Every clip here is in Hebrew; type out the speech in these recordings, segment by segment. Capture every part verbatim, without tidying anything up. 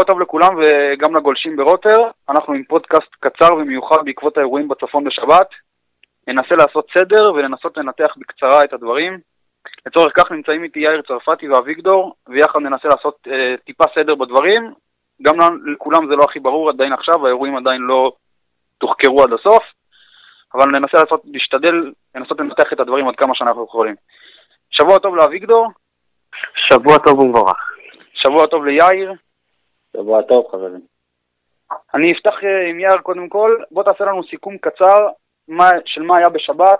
שבוע טוב לכולם וגם לגולשים ברוטר. אנחנו עם פודקאסט קצר ומיוחד בעקבות האירועים בצפון בשבת. ננסה לעשות סדר ולנסות לנתח בקצרה את הדברים. לצורך כך נמצאים איתי יאיר צרפתי ואביגדור, ויחד ננסה לעשות אה, טיפה סדר בדברים. גם לכולם זה לא הכי ברור עדיין עכשיו, האירועים עדיין לא תוחקרו עד הסוף, אבל ננסה לעשות, להשתדל, לנסות לנתח את הדברים עד כמה שאנחנו יכולים. שבוע טוב לאביגדור. שבוע טוב ומבורך. שבוע טוב ליאיר. שבוע טוב חברים. אני אפתח עם יאיר קודם כל, בוא תעשה לנו סיכום קצר מה, של מה היה בשבת.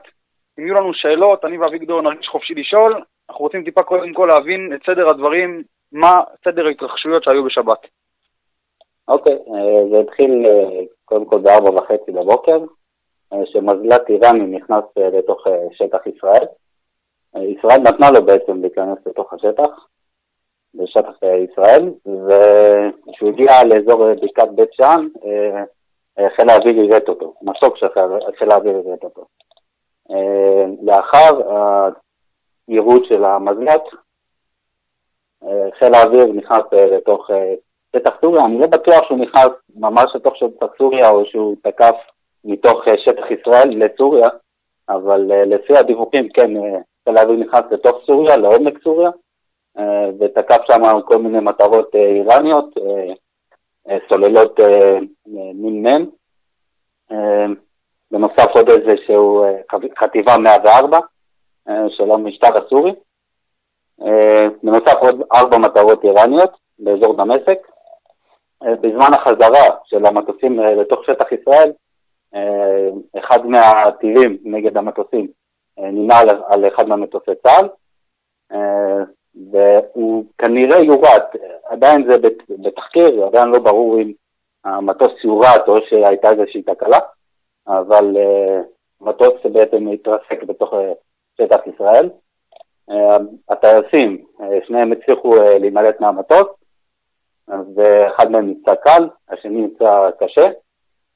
אם יהיו לנו שאלות, אני ואביגדור נרגיש חופשי לשאול. אנחנו רוצים טיפה קודם כל להבין את סדר הדברים, מה סדר ההתרחשויות שהיו בשבת. אוקיי, okay, זה התחיל קודם כל בארבע וחצי בבוקר, שמזל"ט איראני נכנס לתוך שטח ישראל. ישראל נתנה לו בעצם להיכנס לתוך השטח, בשטח ישראל, וכשהוא הגיע לאזור בקעת בית שאן, חיל האוויר יראה אותו, מסוק שחיל האוויר יראה אותו. לאחר היירוט של המזל"ט, חיל האוויר נכנס לתוך שטח סוריה. אני לא בטוח שהוא נכנס ממש לתוך שטח סוריה או שהוא תקף מתוך שטח ישראל לסוריה, אבל לפי הדיווחים כן, חיל האוויר נכנס לתוך סוריה, לעומק סוריה, ותקף שם כל מיני מטרות איראניות, סוללות מין-מן. בנוסף עוד איזה שהוא חטיבה מאה וארבע של המשטר הסורי. בנוסף עוד ארבע מטרות איראניות באזור דמשק. בזמן החזרה של המטוסים לתוך שטח ישראל, אחד מהטילים נגד המטוסים נמעל על אחד מהמטוסי צה"ל, והוא כנראה יורט, עדיין זה בתחקיר, עדיין לא ברור אם המטוס יורט או שהייתה איזושהי תקלה, אבל מטוס בעצם התרסק בתוך שטח ישראל. הטייסים, שניהם הצליחו להימלט מהמטוס, ואחד מהם נמצא קל, השני נמצא קשה,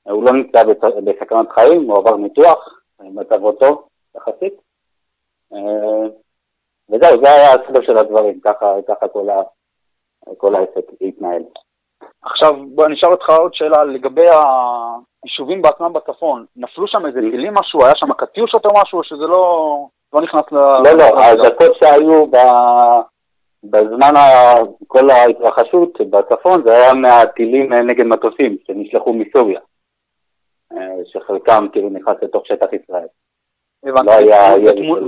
הוא לא נמצא בסכנת חיים, הוא עבר ניתוח, מצבו טוב יחסית. וזהו, זה היה הסדר של הדברים, ככה, ככה כל ה, כל העסק התנהל. עכשיו, בוא נשאל אותך עוד שאלה לגבי היישובים בעצמם בצפון. נפלו שם איזה טילים משהו? היה שם קטיושות או משהו, או שזה לא, לא נכנס ל... לא, לא, הזכות שהיו ב... בזמן כל ההתרחשות בצפון, זה היה מהטילים נגד מטוסים שנשלחו מסוריה, שחלקם כאילו נכנס לתוך שטח ישראל.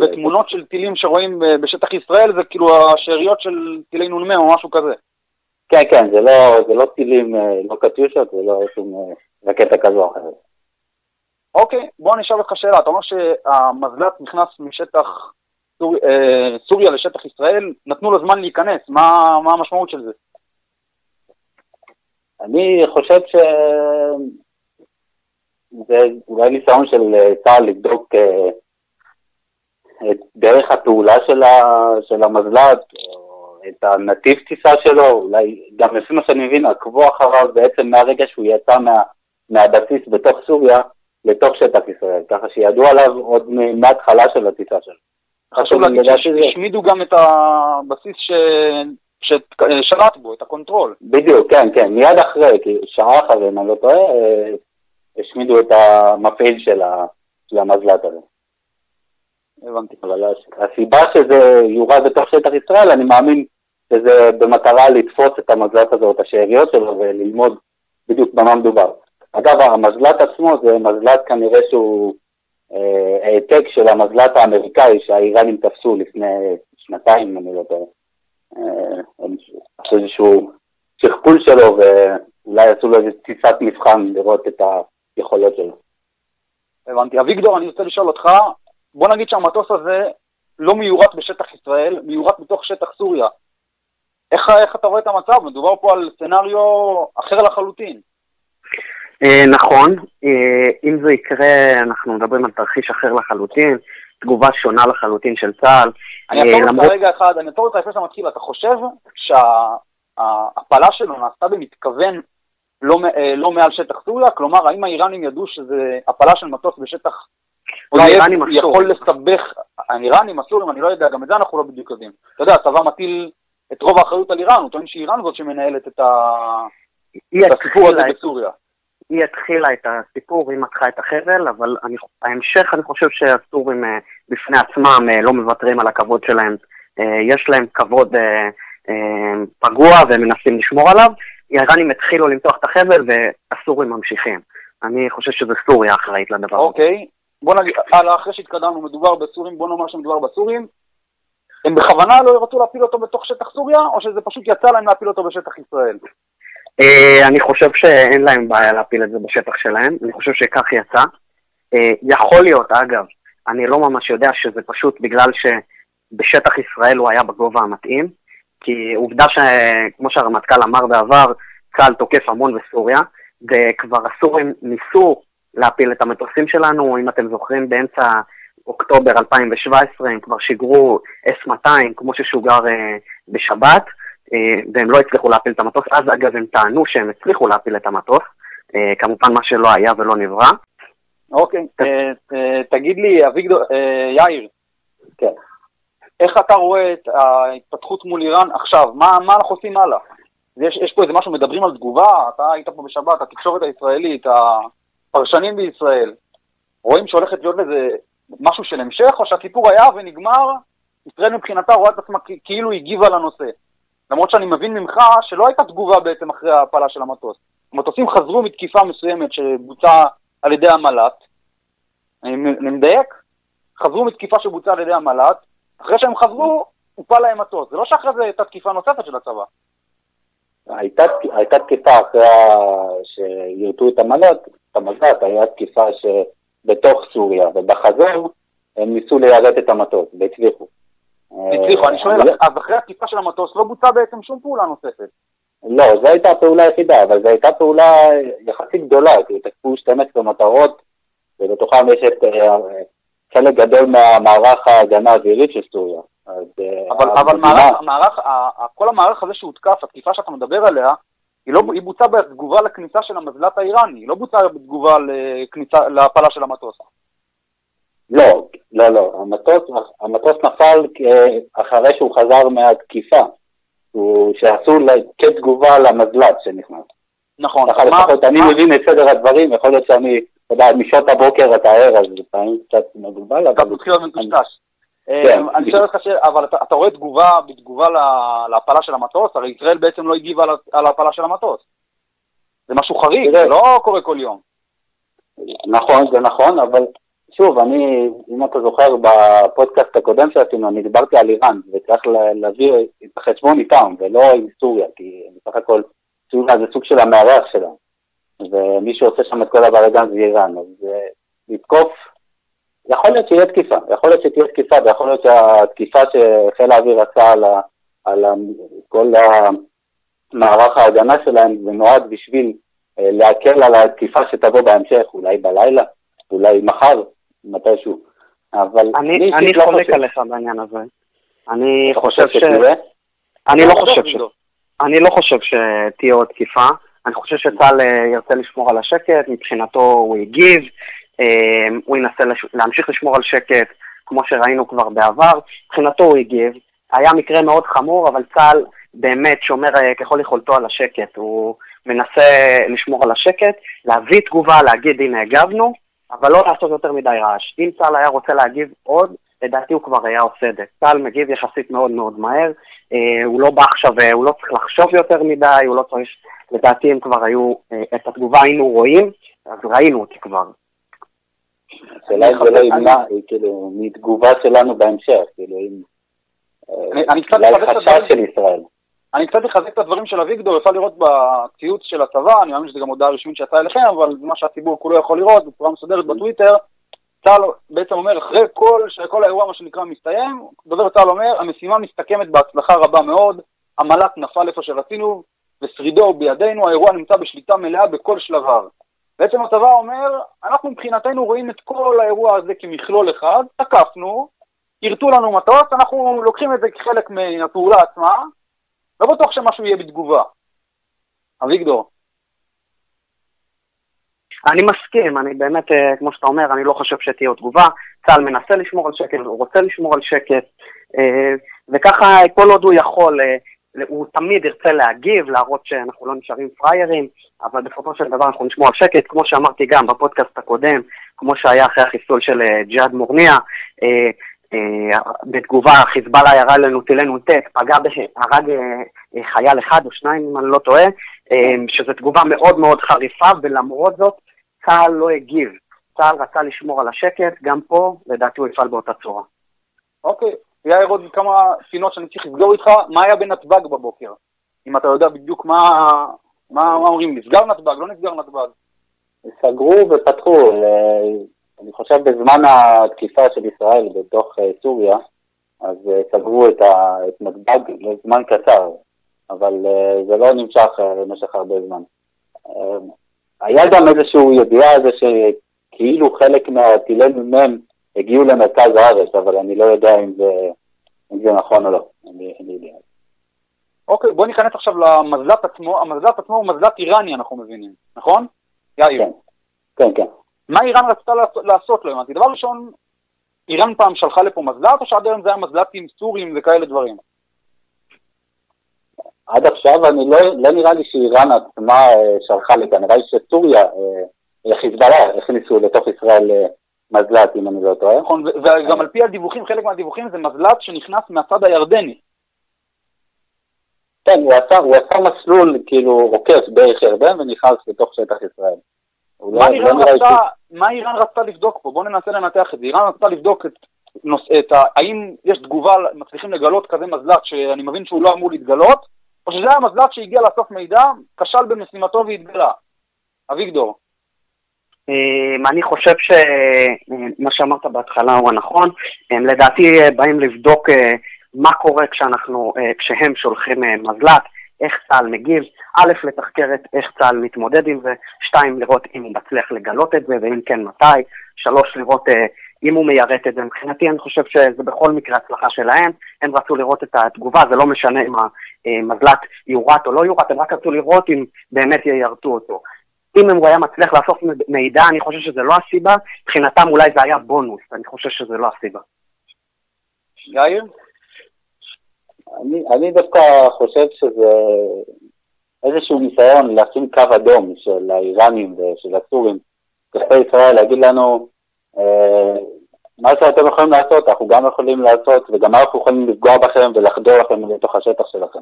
ותמונות של טילים שרואים בשטח ישראל זה כאילו השאריות של טילי נ"מ או משהו כזה. כן, כן, זה לא טילים, לא קטיושות, זה לא שום רקטה כזו או אחרת. אוקיי, בוא נשאל אותך שאלה. אתה אומר שהמזל"ט נכנס משטח סוריה לשטח ישראל, נתנו לו זמן להיכנס, מה המשמעות של זה? אני חושב ש... זה אולי ניסיון של צה"ל לבדוק את דרך הפעולה של המזל"ט, את הנתיב טיסה שלו, אולי גם לפי מה שאני מבין, עקבו אחריו בעצם מהרגע שהוא יצא מהבסיס בתוך סוריה לתוך שטח ישראל, ככה שידעו עליו עוד מההתחלה של הטיסה שלו. חשוב להגיד שהשמידו גם את הבסיס ששלט בו, את הקונטרול. בדיוק, כן, כן, מיד אחרי, כי שעה אחרי, אני לא טועה, השמידו את המפעיל של המזל"ט הזה. הבנתי. אבל הסיבה שזה יורד בתוך שטח ישראל, אני מאמין שזה במטרה לתפוס את המזל"ט הזה או את השאריות שלו וללמוד בדיוק במה מדובר. אגב, המזל"ט עצמו זה מזל"ט כנראה שהוא העתק של המזל"ט האמריקאי שהאיראנים תפסו לפני שנתיים, אני לא יודע. איזשהו שכפול שלו ואולי עשו לו איזו טיסת מבחן לראות את היכולות שלו. הבנתי. אביגדור, אני רוצה לשאול אותך, בוא נגיד שהמטוס הזה לא מיורט בשטח ישראל, מיורט בתוך שטח סוריה. איך, איך אתה רואה את המצב? מדובר פה על סצנריו אחר לחלוטין. נכון, אם זה יקרה, אנחנו מדברים על תרחיש אחר לחלוטין, תגובה שונה לחלוטין של צה"ל. אני אעצור אותך רגע אחד, אני אעצור אותך לפני שאתה מתחיל, אתה חושב שההפעלה שלו נעשתה במתכוון לא מעל שטח סוריה? כלומר, האם האיראנים ידעו שזה הפעלה של מטוס בשטח יכול לסבך, האיראנים אסורים, אני לא יודע, גם את זה אנחנו לא בדיוק יודעים. אתה יודע, הצבא מטיל את רוב האחריות על איראן, הוא טוען שאיראן זאת שמנהלת את ה... בסיפור הזה בסוריה. היא התחילה את הסיפור, היא מתחה את החבל, אבל אני, ההמשך, אני חושב שהסורים אה, בפני עצמם אה, לא מוותרים על הכבוד שלהם. אה, יש להם כבוד אה, אה, פגוע והם מנסים לשמור עליו. האיראנים התחילו למתוח את החבל והסורים ממשיכים. אני חושב שזה סוריה אחראית לדבר. אוקיי, בוא נגיד, אחרי שהתקדמנו מדובר בסורים, בוא נאמר שמדובר בסורים. הם בכוונה לא ירצו להפיל אותו בתוך שטח סוריה, או שזה פשוט יצא להם להפיל אותו בשטח ישראל? אני חושב שאין להם בעיה להפיל את זה בשטח שלהם, אני חושב שכך יצא. יכול להיות, אגב, אני לא ממש יודע שזה פשוט בגלל שבשטח ישראל הוא היה בגובה המתאים, כי עובדה שכמו שהרמטכ"ל אמר בעבר, צה"ל תוקף המון בסוריה, וכבר הסורים ניסו להפיל את המטוסים שלנו, אם אתם זוכרים באמצע אוקטובר אלפיים שבע עשרה הם כבר שיגרו אס מאתיים כמו ששוגר בשבת, והם לא הצליחו להפיל את המטוס, אז אגב הם טענו שהם הצליחו להפיל את המטוס, כמובן מה שלא היה ולא נברא. אוקיי, תגיד לי אביגדור, יאיר, איך אתה רואה את ההתפתחות מול איראן עכשיו? מה אנחנו עושים הלאה? יש פה איזה משהו, מדברים על תגובה, אתה היית פה בשבת, התקשורת הישראלית, הפרשנים בישראל, רואים שהולכת להיות לזה משהו של המשך, או שהסיפור היה ונגמר, ישראל מבחינתה רואה את עצמה כאילו הגיבה לנושא. למרות שאני מבין ממך שלא הייתה תגובה בעצם אחרי ההפלה של המטוס. המטוסים חזרו מתקיפה מסוימת שבוצעה על ידי המל"ט. אני מדייק? חזרו מתקיפה שבוצעה על ידי המל"ט. אחרי שהם חזרו, הופל להם מטוס. זה לא שאחרי זה הייתה תקיפה נוספת של הצבא. הייתה, הייתה תקיפה אחרי שירתו את המל"ט. את המל"ט היה תקיפה שבתוך סוריה ובחזור הם ניסו ליירט את המטוס והצליחו. הצליחו, אני שואל, אז אחרי התקיפה של המטוס לא בוצע בעצם שום פעולה נוספת? לא, זו הייתה פעולה היחידה, אבל זו הייתה פעולה יחסית גדולה, כי תקפו שתים עשרה מטרות, ובתוכם יש את חלק גדול מהמערך ההגנה האווירית של סוריה. אבל כל המערך הזה שהותקף, התקיפה שאתה מדבר עליה, היא בוצעה בתגובה לכניסה של המזל"ט האיראני, היא לא בוצעה בתגובה להפלה של המטוס. לא, לא, לא. המטוס, המטוס נפל אחרי שהוא חזר מהתקיפה, שעשו כתגובה למזל"ט שנכנס. נכון. אחרי לפחות, אני מבין את סדר הדברים, יכול להיות שאני, אתה יודע, משעות הבוקר אתה ער, אז לפעמים קצת מגובל. אתה מתחיל עוד מטושטש. אני שואל לך, אבל אתה רואה תגובה בתגובה להפלה של המטוס? הרי ישראל בעצם לא הגיבה על ההפלה של המטוס. זה משהו חריג, זה לא קורה כל יום. נכון, זה נכון, אבל... שוב, אני, אם אתה זוכר, בפודקאסט הקודם שעשינו, אני דיברתי על איראן, וצריך להביא את החשבון איתם, ולא עם סוריה, כי בסך הכל, סוריה זה סוג של המארח שלה, ומי שעושה שם את כל הברגן זה איראן, אז לתקוף, יכול להיות שיהיה תקיפה, יכול להיות שתהיה תקיפה, ויכול להיות שהתקיפה שחיל האוויר עשה על, ה, על ה, כל המערך ההגנה שלהם, זה נועד בשביל להקל על התקיפה שתבוא בהמשך, אולי בלילה, אולי מחר, מתישהו. אבל אני אני חולק עליך בעניין הזה. אני חושב ש אני לא חושב ש אני לא חושב שתהיה עוד תקיפה. אני חושב שצה"ל ירצה לשמור על השקט, מבחינתו הוא יגיב, הוא ינסה להמשיך לשמור על שקט, כמו שראינו כבר בעבר. מבחינתו הוא יגיב. היה מקרה מאוד חמור, אבל צה"ל באמת שומר ככל יכולתו על השקט. הוא מנסה לשמור על השקט, להביא תגובה, להגיד הנה הגבנו, אבל לא לעשות יותר מדי רעש. אם צה"ל היה רוצה להגיב עוד, לדעתי הוא כבר היה עושה את זה. צה"ל מגיב יחסית מאוד מאוד מהר, אה, הוא לא בא עכשיו, הוא לא צריך לחשוב יותר מדי, הוא לא צריך, לדעתי אם כבר היו, אה, את התגובה היינו רואים, אז ראינו אותי כבר. השאלה אם זה לא ימנע, כאילו, מתגובה שלנו בהמשך, כאילו, אם... להלחשה של ישראל. אני קצת לחזק את הדברים של אביגדור, אפשר לראות בציוץ של הצבא, אני מאמין שזה גם הודעה רשמית שיצאה אליכם, אבל מה שהציבור כולו יכול לראות, בצורה מסודרת בטוויטר, צה"ל בעצם אומר, אחרי כל, שכל האירוע מה שנקרא מסתיים, דובר צה"ל אומר, המשימה מסתכמת בהצלחה רבה מאוד, המל"ט נפל איפה שרצינו, ושרידו בידינו, האירוע נמצא בשליטה מלאה בכל שלביו. בעצם הצבא אומר, אנחנו מבחינתנו רואים את כל האירוע הזה כמכלול אחד, תקפנו, ירתו לנו מטוס, אנחנו לוקחים את זה כחלק מהפעולה עצמה, לא בטוח שמשהו יהיה בתגובה. אביגדור. אני מסכים, אני באמת, כמו שאתה אומר, אני לא חושב שתהיה תגובה. צה"ל מנסה לשמור על שקט, הוא רוצה לשמור על שקט, וככה כל עוד הוא יכול הוא תמיד ירצה להגיב, להראות שאנחנו לא נשארים פריירים, אבל בסופו של דבר אנחנו נשמור על שקט, כמו שאמרתי גם בפודקאסט הקודם, כמו שהיה אחרי החיסול של ג'יהאד מורניה, בתגובה חיזבאללה ירה לנו טילי נ"ט, פגע הרג חייל אחד או שניים אם אני לא טועה, שזו תגובה מאוד מאוד חריפה, ולמרות זאת צה"ל לא הגיב, צה"ל רצה לשמור על השקט, גם פה לדעתי הוא יפעל באותה צורה. אוקיי, יאיר, עוד כמה פינות שאני צריך לסגור איתך, מה היה בנתב"ג בבוקר? אם אתה יודע בדיוק מה, מה, מה אומרים, נסגר נתב"ג, לא נסגר נתב"ג? סגרו ופתחו, אני חושב בזמן התקיפה של ישראל בתוך סוריה, אז סגרו את, ה, את נתב"ג לזמן קצר, אבל זה לא נמשך במשך הרבה זמן. היה גם איזשהו ידיעה הזה שכאילו חלק מהטילי מ"מ הגיעו למרכז הארץ, אבל אני לא יודע אם זה, אם זה נכון או לא. אני, אני יודע. אוקיי, בוא ניכנס עכשיו למזל"ט עצמו. המזל"ט עצמו הוא מזל"ט איראני, אנחנו מבינים, נכון? יאיר. כן, כן, כן. מה איראן רצתה לעשות לו? אמרתי, דבר ראשון, איראן פעם שלחה לפה מזל"ט, או שעד היום זה היה מזל"טים סורים וכאלה דברים? עד עכשיו אני לא, לא נראה לי שאיראן עצמה שלחה לכאן, נראה לי שסוריה, חיזבאללה, הכניסו לתוך ישראל מזל"ט, אם אני לא טועה. נכון, וגם על פי הדיווחים, חלק מהדיווחים זה מזל"ט שנכנס מהצד הירדני. כן, הוא עשה, הוא עשה מסלול, כאילו, עוקף דרך ירדן ונכנס לתוך שטח ישראל. מה איראן רצתה, מה איראן רצתה לבדוק פה? בואו ננסה לנתח את זה. איראן רצתה לבדוק את נושאת, האם יש תגובה, מצליחים לגלות כזה מזל"ט שאני מבין שהוא לא אמור להתגלות, או שזה היה מזל"ט שהגיע לאסוף מידע, כשל במשימתו והתגלה. אביגדור. אני חושב שמה שאמרת בהתחלה הוא הנכון. לדעתי באים לבדוק מה קורה כשאנחנו, כשהם שולחים מזל"ט, איך צה"ל מגיב, א' לתחקר את איך צה"ל מתמודד עם זה, שתיים לראות אם הוא מצליח לגלות את זה, ואם כן מתי, שלוש לראות אם הוא מיירט את זה. מבחינתי אני חושב שזה בכל מקרה הצלחה שלהם, הם רצו לראות את התגובה, זה לא משנה אם המזל"ט יורט או לא יורט, הם רק רצו לראות אם באמת יירטו אותו. אם הוא היה מצליח לאסוף מידע, אני חושב שזה לא הסיבה, מבחינתם אולי זה היה בונוס, אני חושב שזה לא הסיבה. יאיר? אני, אני דווקא חושב שזה איזשהו ניסיון לשים קו אדום של האיראנים ושל הסורים, כלפי ישראל, להגיד לנו, אה, מה שאתם יכולים לעשות, אנחנו גם יכולים לעשות, וגם אנחנו יכולים לפגוע בכם ולחדור לכם לתוך השטח שלכם.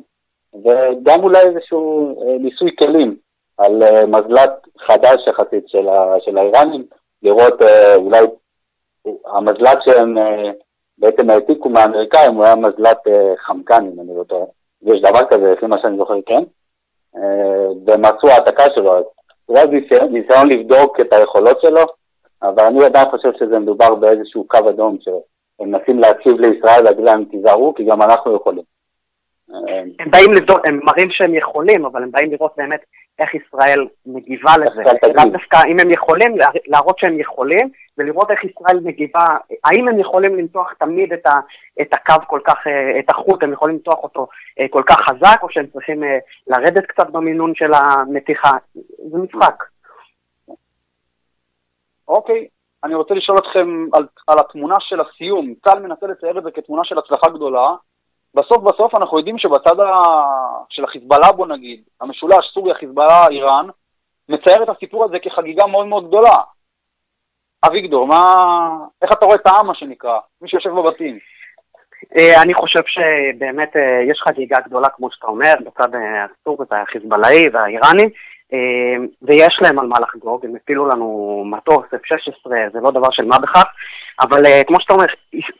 וגם אולי איזשהו ניסוי כלים על מזל"ט חדש יחסית של, ה, של האיראנים, לראות אה, אולי המזל"ט שהם... אה, בעצם העתיקו מהאמריקאים, הוא היה מזל"ט חמקן, אם אני לא טועה. יש דבר כזה, לפי מה שאני זוכר, כן? ומצאו העתקה שלו. זה היה ניסיון לבדוק את היכולות שלו, אבל אני עדיין חושב שזה מדובר באיזשהו קו אדום, שהם נסים להציב לישראל, להגיד להם תיזהרו, כי גם אנחנו יכולים. הם באים לבדוק, הם מראים שהם יכולים, אבל הם באים לראות באמת איך ישראל מגיבה לזה. דווקא אם הם יכולים, להראות שהם יכולים, ולראות איך ישראל מגיבה, האם הם יכולים למתוח תמיד את, ה, את הקו כל כך, את החוט, הם יכולים למתוח אותו כל כך חזק, או שהם צריכים לרדת קצת במינון של המתיחה. זה משחק. אוקיי, אני רוצה לשאול אתכם על, על התמונה של הסיום. צה"ל מנסה לצייר את זה כתמונה של הצלחה גדולה. בסוף בסוף אנחנו יודעים שבצד ה... של החיזבאללה, בוא נגיד, המשולש סוריה, חיזבאללה, איראן, מצייר את הסיפור הזה כחגיגה מאוד מאוד גדולה. אביגדור, מה... איך אתה רואה את העם, מה שנקרא, מי שיושב בבתים? אני חושב שבאמת יש חגיגה גדולה, כמו שאתה אומר, בצד הסורי, החיזבאללאי והאיראני, ויש להם על מה לחגוג, הם הפילו לנו מטוס, אף שש עשרה, זה לא דבר של מה בכך, אבל כמו שאתה אומר,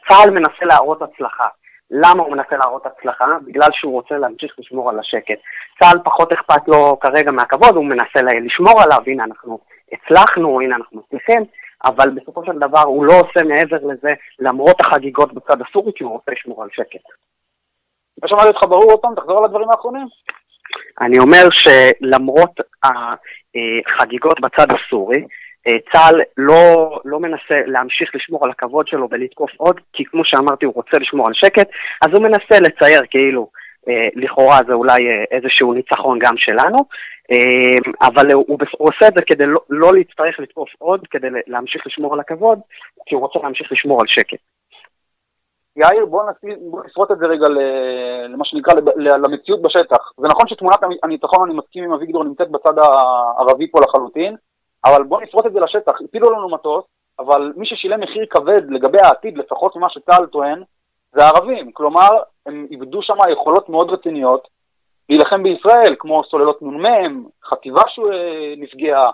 צה"ל מנסה להראות הצלחה. למה הוא מנסה להראות הצלחה? בגלל שהוא רוצה להמשיך לשמור על השקט. צה"ל פחות אכפת לו כרגע מהכבוד, הוא מנסה לשמור עליו, הנה אנחנו הצלחנו, הנה אנחנו מצליחים, אבל בסופו של דבר הוא לא עושה מעבר לזה, למרות החגיגות בצד הסורי, כי הוא רוצה לשמור על שקט. מה שמעתי אותך ברור אותם, תחזור על הדברים האחרונים. אני אומר שלמרות החגיגות בצד הסורי, צה"ל לא, לא מנסה להמשיך לשמור על הכבוד שלו ולתקוף עוד, כי כמו שאמרתי הוא רוצה לשמור על שקט, אז הוא מנסה לצייר כאילו, אה, לכאורה זה אולי איזשהו ניצחון גם שלנו, אה, אבל הוא, הוא, הוא עושה את זה כדי לא, לא להצטרך לתקוף עוד, כדי להמשיך לשמור על הכבוד, כי הוא רוצה להמשיך לשמור על שקט. יאיר, בוא נפרוט את זה רגע למה שנקרא, למציאות בשטח. זה נכון שתמונת הניצחון, אני מסכים עם אביגדור, נמצאת בצד הערבי פה לחלוטין, אבל בוא נפרוט את זה לשטח. הפילו לנו מטוס, אבל מי ששילם מחיר כבד לגבי העתיד, לפחות ממה שצה"ל טוען, זה הערבים. כלומר, הם איבדו שם יכולות מאוד רציניות להילחם בישראל, כמו סוללות נ"מ, חטיבה שנפגעה.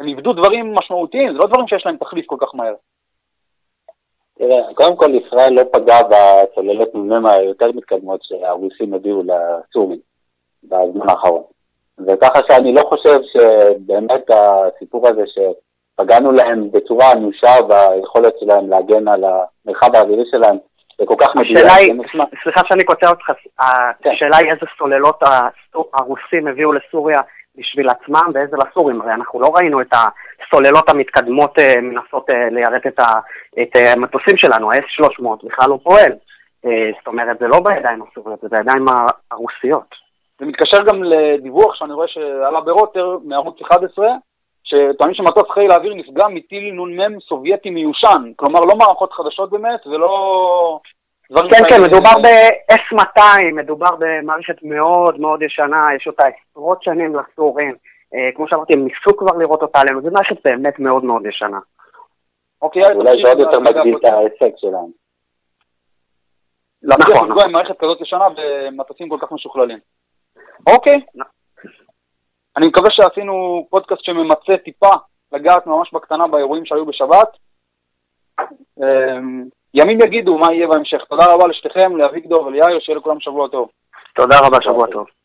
הם איבדו דברים משמעותיים, זה לא דברים שיש להם תחליף כל כך מהר. תראה, קודם כל ישראל לא פגעה בצוללות נ"מ היותר מתקדמות שהרוסים הביאו לסורים בזמן האחרון. וככה שאני לא חושב שבאמת הסיפור הזה שפגענו להם בצורה אנושה והיכולת שלהם להגן על המרחב האווירי שלהם, זה כל כך מדויק. סליחה שאני קוטע אותך, השאלה היא איזה סוללות הרוסים הביאו לסוריה בשביל עצמם ואיזה לסורים, הרי אנחנו לא ראינו את הסוללות המתקדמות מנסות לירט את, ה, את המטוסים שלנו, ה-אס שלוש מאות בכלל לא פועל, זאת אומרת זה לא בידיים הסוריות, זה בידיים הרוסיות. זה מתקשר גם לדיווח שאני רואה שעלה ברוטר מערוץ אחת עשרה, שטוענים שמטוס חיל האוויר נפגע מטיל נ"מ סובייטי מיושן, כלומר לא מערכות חדשות באמת ולא... כן, כן, מדובר ב-אס מאתיים, מדובר במערכת מאוד מאוד ישנה, יש אותה עשרות שנים לסורים, כמו שאמרתי, הם ניסו כבר לראות אותה עלינו, זו מערכת באמת מאוד מאוד ישנה. אוקיי, אולי זה עוד יותר מגדיל את ההישג שלנו. נכון. זה עם מערכת כזאת ישנה ומטוסים כל כך משוכללים. אוקיי. אני מקווה שעשינו פודקאסט שממצה טיפה לגעת ממש בקטנה באירועים שהיו בשבת. ימים יגידו מה יהיה בהמשך. תודה רבה לשתיכם, לאביגדור וליאיר, שיהיה לכולם שבוע טוב. תודה רבה, שבוע טוב.